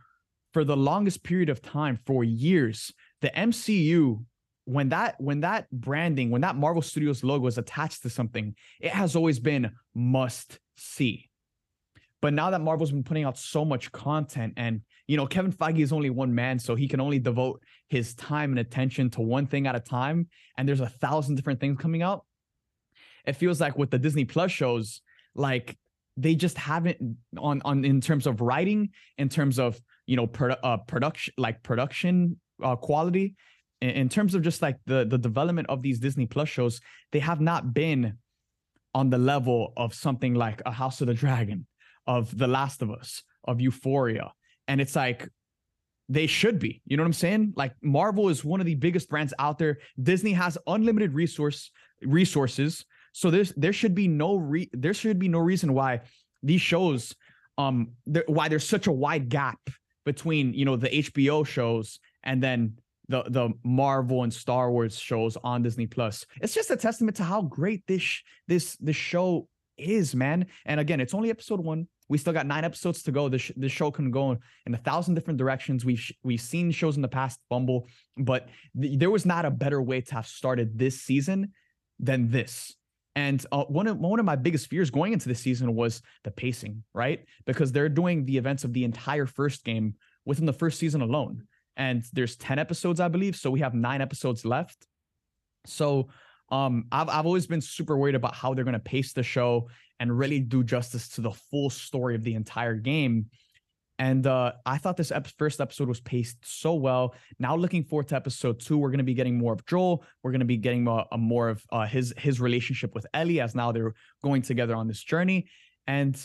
for the longest period of time, for years, the M C U, when that when that branding, when that Marvel Studios logo is attached to something, it has always been must see. But now that Marvel's been putting out so much content, and you know, Kevin Feige is only one man, so he can only devote his time and attention to one thing at a time, and there's a thousand different things coming out. It feels like with the Disney Plus shows, like they just haven't on on in terms of writing, in terms of, you know, produ- uh, production like production uh, quality. In terms of just like the, the development of these Disney Plus shows, they have not been on the level of something like a House of the Dragon, of The Last of Us, of Euphoria. And it's like, they should be, you know what I'm saying? Like, Marvel is one of the biggest brands out there. Disney has unlimited resource resources. So there's, there should be no re there should be no reason why these shows, um, th- why there's such a wide gap between, you know, the H B O shows and then the the Marvel and Star Wars shows on Disney Plus. It's just a testament to how great this sh- this this show is, man. And again, it's only episode one. We still got nine episodes to go. This sh- this show can go in a thousand different directions. We've sh- we've seen shows in the past fumble, but th- there was not a better way to have started this season than this. And uh, one of one of my biggest fears going into this season was the pacing, right? Because they're doing the events of the entire first game within the first season alone. And there's ten episodes, I believe. So we have nine episodes left. So um, I've I've always been super worried about how they're going to pace the show and really do justice to the full story of the entire game. And uh, I thought this ep- first episode was paced so well. Now looking forward to episode two, we're going to be getting more of Joel. We're going to be getting a, a more of uh, his his relationship with Ellie, as now they're going together on this journey. And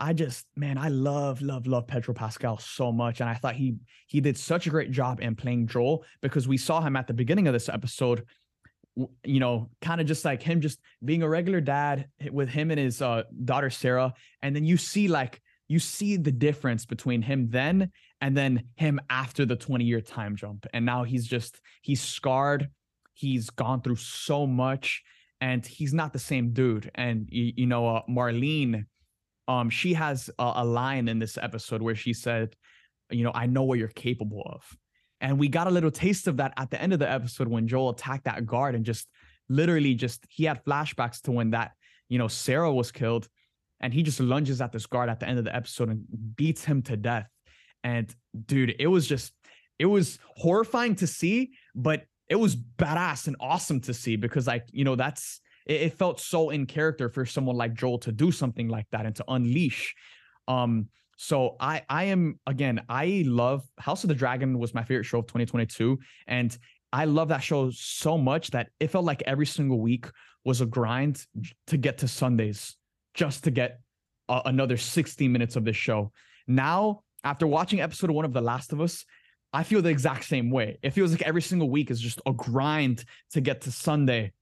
I just, man, I love, love, love Pedro Pascal so much. And I thought he he did such a great job in playing Joel, because we saw him at the beginning of this episode, you know, kind of just like him just being a regular dad with him and his uh, daughter, Sarah. And then you see like, you see the difference between him then and then him after the twenty year time jump. And now he's just, he's scarred. He's gone through so much and he's not the same dude. And, you, you know, uh, Marlene, Um, she has a, a line in this episode where she said, you know, I know what you're capable of. And we got a little taste of that at the end of the episode when Joel attacked that guard and just literally just he had flashbacks to when that, you know, Sarah was killed. And he just lunges at this guard at the end of the episode and beats him to death. And dude, it was just it was horrifying to see, but it was badass and awesome to see because, like, you know, that's it felt so in character for someone like Joel to do something like that and to unleash. Um, so I, I am, again, I love House of the Dragon was my favorite show of twenty twenty-two. And I love that show so much that it felt like every single week was a grind to get to Sundays, just to get uh, another sixty minutes of this show. Now, after watching episode one of The Last of Us, I feel the exact same way. It feels like every single week is just a grind to get to Sunday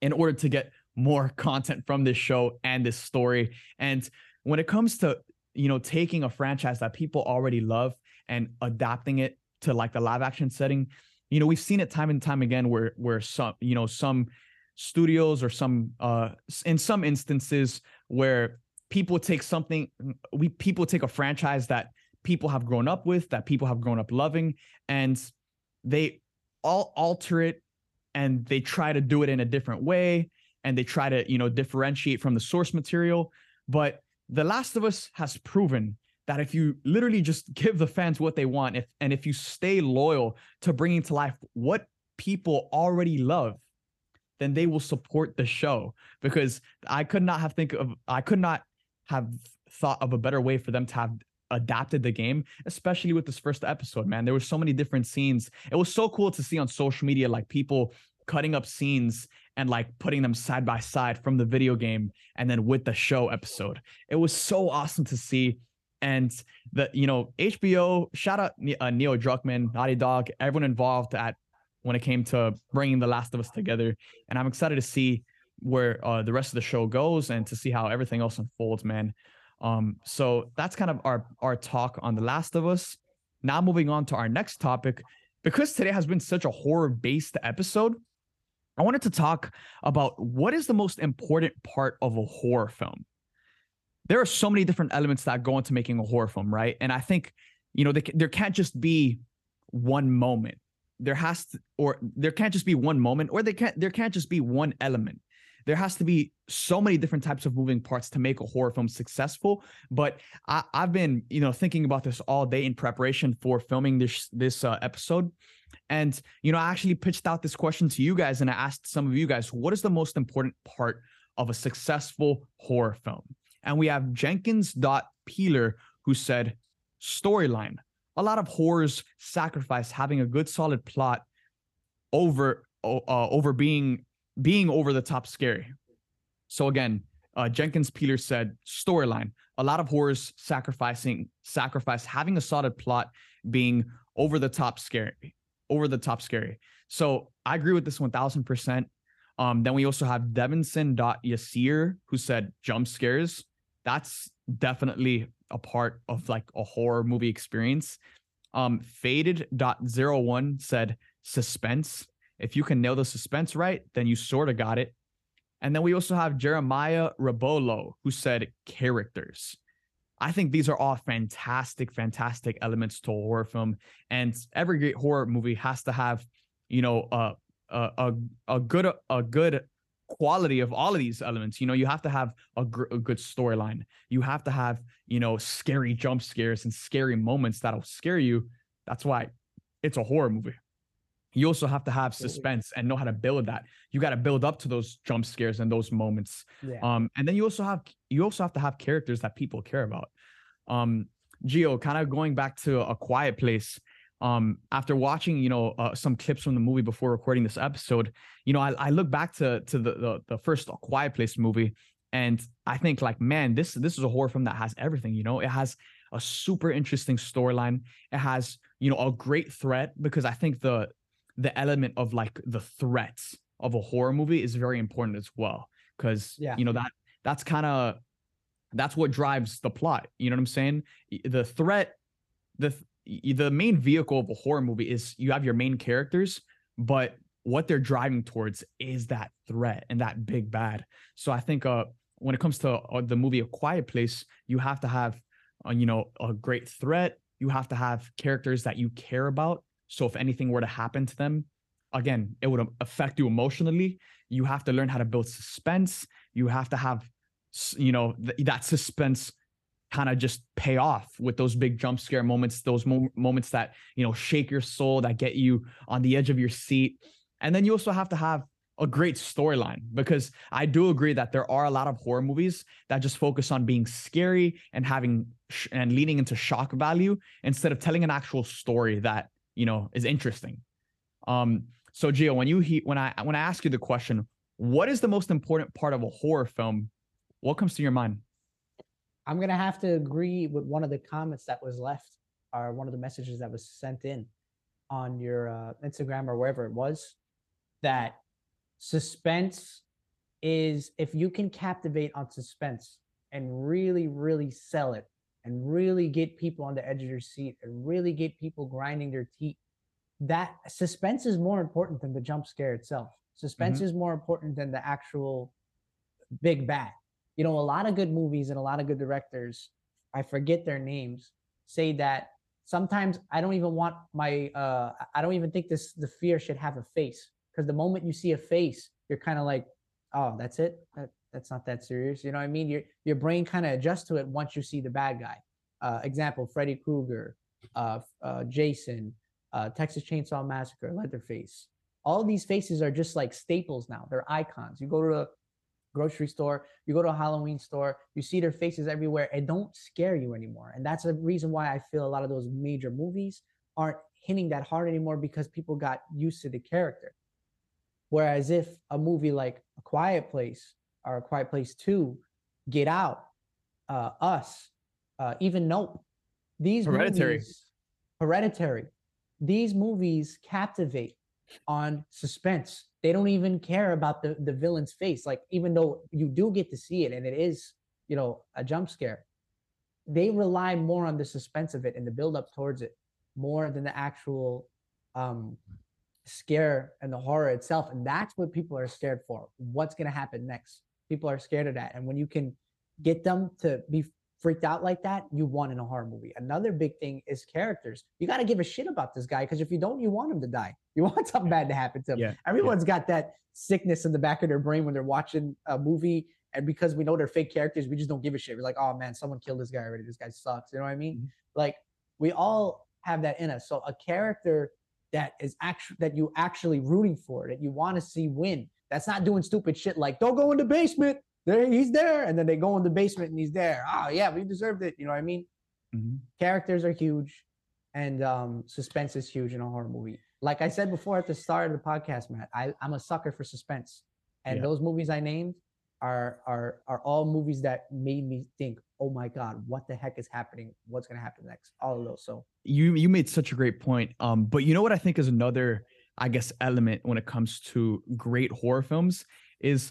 in order to get more content from this show and this story. And when it comes to, you know, taking a franchise that people already love and adapting it to like the live action setting, you know, we've seen it time and time again where, where some, you know, some studios or some, uh, in some instances where people take something, we people take a franchise that people have grown up with, that people have grown up loving, and they all alter it. And they try to do it in a different way, and they try to, you know, differentiate from the source material. But The Last of Us has proven that if you literally just give the fans what they want, if and if you stay loyal to bringing to life what people already love, then they will support the show. Because I could not have think of I could not have thought of a better way for them to have adapted the game, especially with this first episode, man. There were so many different scenes. It was so cool to see on social media, like people cutting up scenes and like putting them side by side from the video game and then with the show episode. It was so awesome to see. And the, you know, H B O, shout out uh, Neil Druckmann, Naughty Dog, everyone involved at when it came to bringing The Last of Us together. And I'm excited to see where uh, the rest of the show goes and to see how everything else unfolds, man. Um, so that's kind of our, our talk on The Last of Us. Now moving on to our next topic, because today has been such a horror-based episode, I wanted to talk about what is the most important part of a horror film. There are so many different elements that go into making a horror film, right? And I think, you know, they, there can't just be one moment. There has to, or there can't just be one moment, or they can't, there can't just be one element. There has to be so many different types of moving parts to make a horror film successful. But I, I've been, you know, thinking about this all day in preparation for filming this this uh, episode. And, you know, I actually pitched out this question to you guys, and I asked some of you guys, what is the most important part of a successful horror film? And we have Jenkins.Peeler, who said, storyline. A lot of horrors sacrifice having a good, solid plot over uh, over being... being over the top scary. So again, uh, Jenkins Peeler said, storyline. A lot of horrors sacrificing sacrifice having a solid plot, being over the top scary, over the top scary. So I agree with this one thousand percent. Um, then we also have Devinson.Yasir, who said jump scares. That's definitely a part of like a horror movie experience. Um, Faded.zero one said suspense. If you can nail the suspense right, then you sort of got it. And then we also have Jeremiah Rabolo, who said characters. I think these are all fantastic, fantastic elements to a horror film. And every great horror movie has to have, you know, uh, a, a, a good a good quality of all of these elements. You know, you have to have a, gr- a good storyline. You have to have, you know, scary jump scares and scary moments that'll scare you. That's why it's a horror movie. You also have to have suspense and know how to build that. You got to build up to those jump scares and those moments. Yeah. Um, and then you also have you also have to have characters that people care about. Um, Gio, kind of going back to A Quiet Place. Um, after watching, you know, uh, some clips from the movie before recording this episode, you know, I, I look back to to the, the the first A Quiet Place movie, and I think like, man, this this is a horror film that has everything. You know, it has a super interesting storyline. It has, you know, a great threat, because I think the the element of like the threats of a horror movie is very important as well. Cause yeah. you know, that that's kind of, that's what drives the plot. You know what I'm saying? The threat, the, the main vehicle of a horror movie is you have your main characters, but what they're driving towards is that threat and that big bad. So I think uh, when it comes to uh, the movie A Quiet Place, you have to have, uh, you know, a great threat. You have to have characters that you care about. So if anything were to happen to them, again, it would affect you emotionally. You have to learn how to build suspense. You have to have, you know, th- that suspense kind of just pay off with those big jump scare moments, those mo- moments that, you know, shake your soul, that get you on the edge of your seat. And then you also have to have a great storyline, because I do agree that there are a lot of horror movies that just focus on being scary and having sh- and leaning into shock value instead of telling an actual story that, you know, is interesting. Um, so Gio, when you he, when I when I ask you the question, what is the most important part of a horror film? What comes to your mind? I'm gonna have to agree with one of the comments that was left, or one of the messages that was sent in on your uh, Instagram or wherever it was, that suspense is, if you can captivate on suspense and really, really sell it, and really get people on the edge of your seat, and really get people grinding their teeth, that suspense is more important than the jump scare itself. Suspense mm-hmm. is more important than the actual big bad. You know, a lot of good movies and a lot of good directors, I forget their names, say that sometimes I don't even want my, uh, I don't even think this the fear should have a face, because the moment you see a face, you're kind of like, oh, that's it? That, that's not that serious. You know what I mean? Your your brain kind of adjusts to it once you see the bad guy. Uh, example, Freddy Krueger, uh, uh, Jason, uh, Texas Chainsaw Massacre, Leatherface. All these faces are just like staples now. They're icons. You go to the grocery store, you go to a Halloween store, you see their faces everywhere. It don't scare you anymore. And that's the reason why I feel a lot of those major movies aren't hitting that hard anymore, because people got used to the character. Whereas if a movie like A Quiet Place or A Quiet Place two, Get Out, uh, Us, uh, even Nope, these Hereditary. movies, Hereditary, these movies captivate on suspense. They don't even care about the, the villain's face. Like, even though you do get to see it and it is, you know, a jump scare, they rely more on the suspense of it and the build up towards it more than the actual um, scare and the horror itself. And that's what people are scared for. What's going to happen next? People are scared of that. And when you can get them to be freaked out like that, you won in a horror movie. Another big thing is characters. You got to give a shit about this guy, because if you don't, you want him to die. You want something bad to happen to him. Yeah. Everyone's yeah. got that sickness in the back of their brain when they're watching a movie. And because we know they're fake characters, we just don't give a shit. We're like, oh man, someone killed this guy already. This guy sucks. You know what I mean? Mm-hmm. Like, we all have that in us. So a character that is actually, that you actually rooting for, that you want to see win, that's not doing stupid shit like, don't go in the basement. There, he's there, and then they go in the basement and he's there. Oh yeah, we deserved it. You know what I mean? Mm-hmm. Characters are huge, and um, suspense is huge in a horror movie. Like I said before at the start of the podcast, Matt, I, I'm a sucker for suspense, and yeah. those movies I named are are are all movies that made me think, oh my God, what the heck is happening? What's gonna happen next? All of those. So you you made such a great point. Um, but you know what I think is another, I guess, element when it comes to great horror films is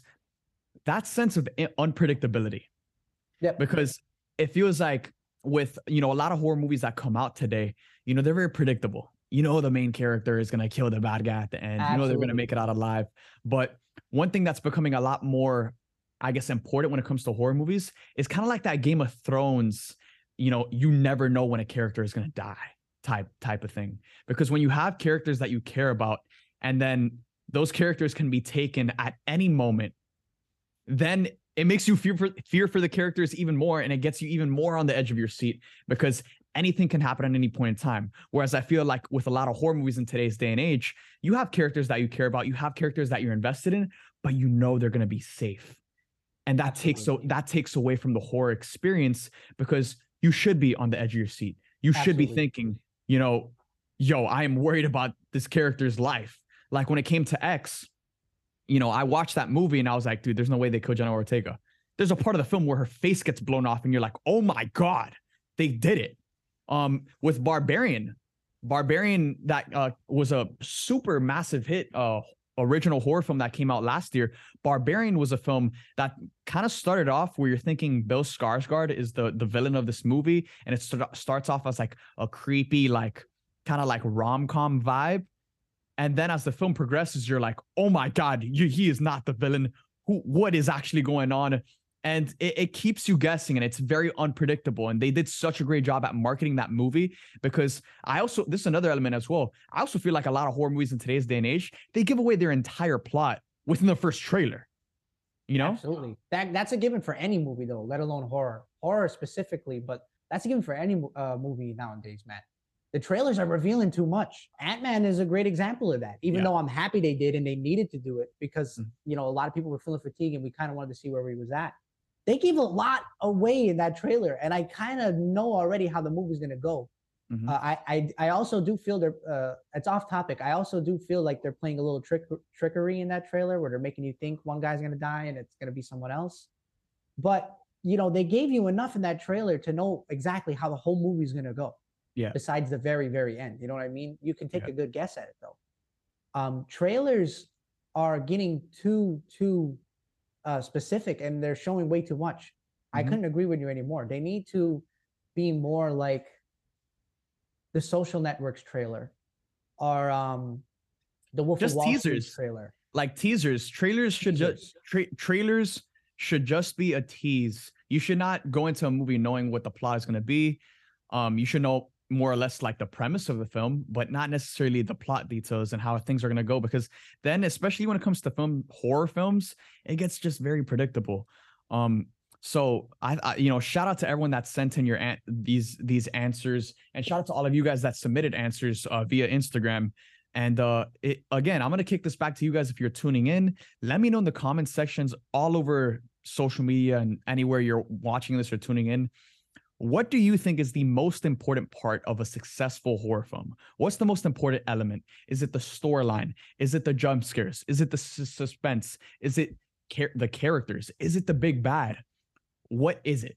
that sense of unpredictability. Yeah. Because it feels like with, you know, a lot of horror movies that come out today, you know, they're very predictable. You know, the main character is going to kill the bad guy at the end. Absolutely. You know, they're going to make it out alive. But one thing that's becoming a lot more, I guess, important when it comes to horror movies is kind of like that Game of Thrones, you know, you never know when a character is going to die type type of thing. Because when you have characters that you care about, and then those characters can be taken at any moment, then it makes you fear for, fear for the characters even more, and it gets you even more on the edge of your seat, because anything can happen at any point in time. Whereas I feel like with a lot of horror movies in today's day and age, you have characters that you care about, you have characters that you're invested in, but you know they're going to be safe. And that takes so that takes away from the horror experience, because you should be on the edge of your seat. You should Absolutely. be thinking, you know, yo, I am worried about this character's life. Like when it came to X, you know, I watched that movie and I was like, dude, there's no way they killed Jenna Ortega. There's a part of the film where her face gets blown off and you're like, oh my God, they did it. Um, with Barbarian, Barbarian, that uh, was a super massive hit, uh, original horror film that came out last year. Barbarian was a film that kind of started off where you're thinking Bill Skarsgård is the, the villain of this movie. And it start, starts off as like a creepy, like kind of like rom-com vibe. And then as the film progresses, you're like, oh my God, you, he is not the villain. Who, what is actually going on? And it, it keeps you guessing, and it's very unpredictable. And they did such a great job at marketing that movie, because I also, this is another element as well. I also feel like a lot of horror movies in today's day and age, they give away their entire plot within the first trailer, you know? Absolutely. That, that's a given for any movie though, let alone horror, horror specifically, but that's a given for any uh, movie nowadays, Matt. The trailers are revealing too much. Ant-Man is a great example of that, even yeah. though I'm happy they did and they needed to do it, because, mm-hmm. you know, a lot of people were feeling fatigued and we kind of wanted to see where we was at. They gave a lot away in that trailer, and I kind of know already how the movie's going to go. Mm-hmm. Uh, I, I I also do feel they're, uh, it's off topic. I also do feel like they're playing a little trick trickery in that trailer where they're making you think one guy's going to die and it's going to be someone else. But, you know, they gave you enough in that trailer to know exactly how the whole movie's going to go. Yeah. Besides the very, very end. You know what I mean? You can take yeah. a good guess at it though. Um, trailers are getting too, too uh, specific, and they're showing way too much. Mm-hmm. I couldn't agree with you anymore. They need to be more like the Social Network's trailer, or um, the Wolf just of Wall teasers. Street trailer. Like teasers. Trailers should teasers. just tra- trailers should just be a tease. You should not go into a movie knowing what the plot is going to be. Um, you should know more or less like the premise of the film, but not necessarily the plot details and how things are going to go, because then, especially when it comes to film horror films, it gets just very predictable. Um, so I, I you know, shout out to everyone that sent in your an- these these answers, and shout out to all of you guys that submitted answers uh, via Instagram. And uh, it, again, I'm going to kick this back to you guys. If you're tuning in, let me know in the comment sections all over social media and anywhere you're watching this or tuning in. What do you think is the most important part of a successful horror film? What's the most important element? Is it the storyline? Is it the jump scares? Is it the su- suspense? Is it char- the characters? Is it the big bad? What is it?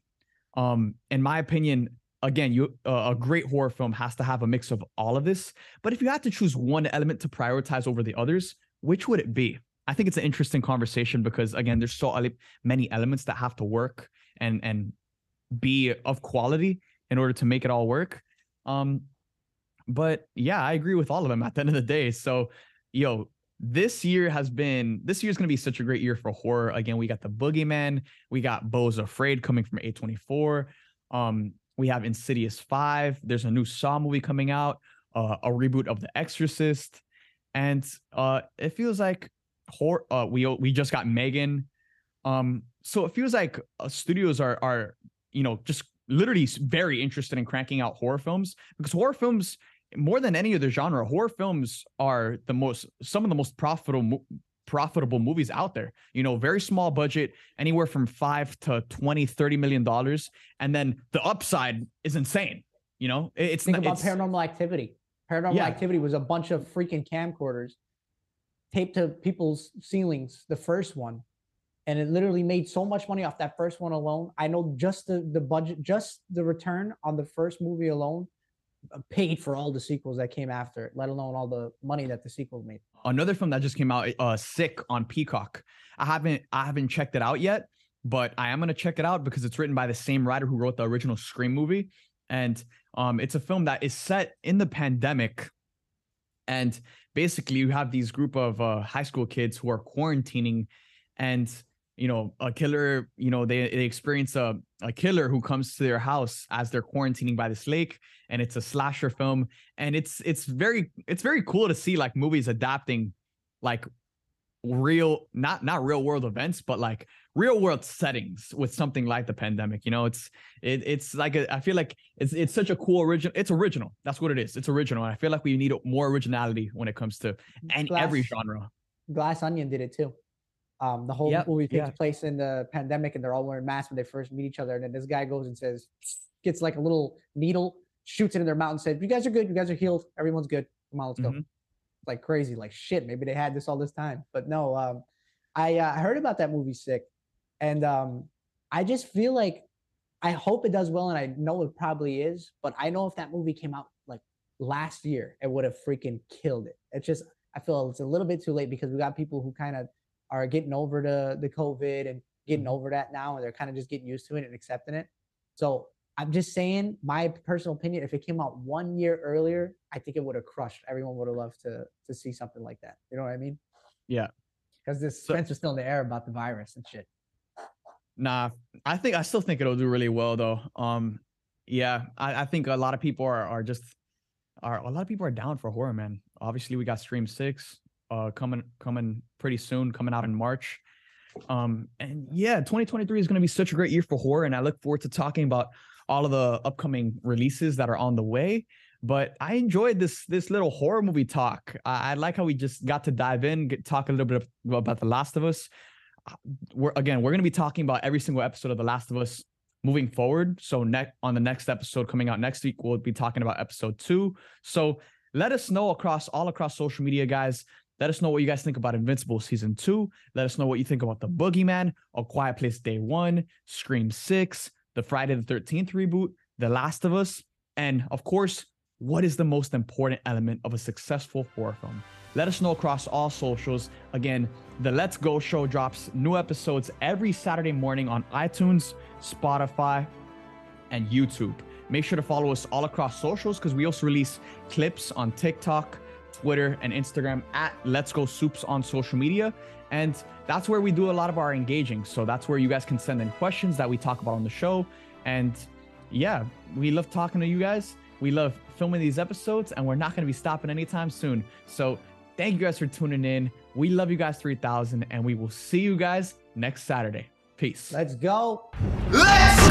Um, in my opinion, again, you uh, a great horror film has to have a mix of all of this. But if you had to choose one element to prioritize over the others, which would it be? I think it's an interesting conversation because, again, there's so many elements that have to work and and. be of quality in order to make it all work. Um but yeah, I agree with all of them at the end of the day. So yo, this year has been this year's gonna be such a great year for horror. Again, we got The Boogeyman, we got Bo's Afraid coming from A twenty-four, um we have Insidious five, there's a new Saw movie coming out, uh, a reboot of The Exorcist, and uh it feels like horror uh we we just got Megan. Um so it feels like uh, studios are are you know, just literally very interested in cranking out horror films, because horror films, more than any other genre, horror films are the most, some of the most profitable, profitable movies out there, you know, very small budget, anywhere from five to twenty, thirty million dollars. And then the upside is insane. You know, it's think about it's, Paranormal Activity. Paranormal yeah. Activity was a bunch of freaking camcorders taped to people's ceilings. The first one. And it literally made so much money off that first one alone. I know just the, the budget, just the return on the first movie alone paid for all the sequels that came after it, let alone all the money that the sequels made. Another film that just came out, uh, Sick on Peacock. I haven't I haven't checked it out yet, but I am going to check it out because it's written by the same writer who wrote the original Scream movie. And um, it's a film that is set in the pandemic. And basically you have these group of uh, high school kids who are quarantining, and you know, a killer, you know, they, they experience a, a killer who comes to their house as they're quarantining by this lake, and it's a slasher film. And it's, it's very, it's very cool to see like movies adapting like real, not, not real world events, but like real world settings with something like the pandemic. You know, it's, it, it's like, a, I feel like it's, it's such a cool original. It's original. That's what it is. It's original. And I feel like we need more originality when it comes to and Glass, every genre. Glass Onion did it too. Um, the whole yep, movie takes yeah. place in the pandemic, and they're all wearing masks when they first meet each other. And then this guy goes and says, gets like a little needle, shoots it in their mouth and says, you guys are good. You guys are healed. Everyone's good. Come on, let's mm-hmm. go. Like crazy, like shit. Maybe they had this all this time. But no, um, I uh, heard about that movie Sick. And um, I just feel like I hope it does well. And I know it probably is. But I know if that movie came out like last year, it would have freaking killed it. It's just, I feel it's a little bit too late because we got people who kind of are getting over the, the COVID and getting over that now, and they're kind of just getting used to it and accepting it. So I'm just saying, my personal opinion, if it came out one year earlier, I think it would have crushed. Everyone would have loved to to see something like that. You know what I mean? Yeah. Because the suspense so, was still in the air about the virus and shit. Nah, I think I still think it'll do really well though. Um, yeah, I, I think a lot of people are are just are a lot of people are down for horror, man. Obviously, we got Scream six. Uh, coming coming pretty soon, coming out in March. Um, and yeah, twenty twenty-three is going to be such a great year for horror, and I look forward to talking about all of the upcoming releases that are on the way. But I enjoyed this this little horror movie talk. I, I like how we just got to dive in, get, talk a little bit of, about The Last of Us. We're Again, we're going to be talking about every single episode of The Last of Us moving forward. So ne- on the next episode coming out next week, we'll be talking about episode two. So let us know across all across social media, guys. Let us know what you guys think about Invincible Season two. Let us know what you think about The Boogeyman, A Quiet Place Day one, Scream six, the Friday the thirteenth reboot, The Last of Us, and, of course, what is the most important element of a successful horror film? Let us know across all socials. Again, the Let's Go Show drops new episodes every Saturday morning on iTunes, Spotify, and YouTube. Make sure to follow us all across socials because we also release clips on TikTok, Twitter, and Instagram at Let's Go Soups on social media. And that's where we do a lot of our engaging. So that's where you guys can send in questions that we talk about on the show. And yeah, we love talking to you guys. We love filming these episodes, and we're not going to be stopping anytime soon. So thank you guys for tuning in. We love you guys three thousand, and we will see you guys next Saturday. Peace. Let's go. Let's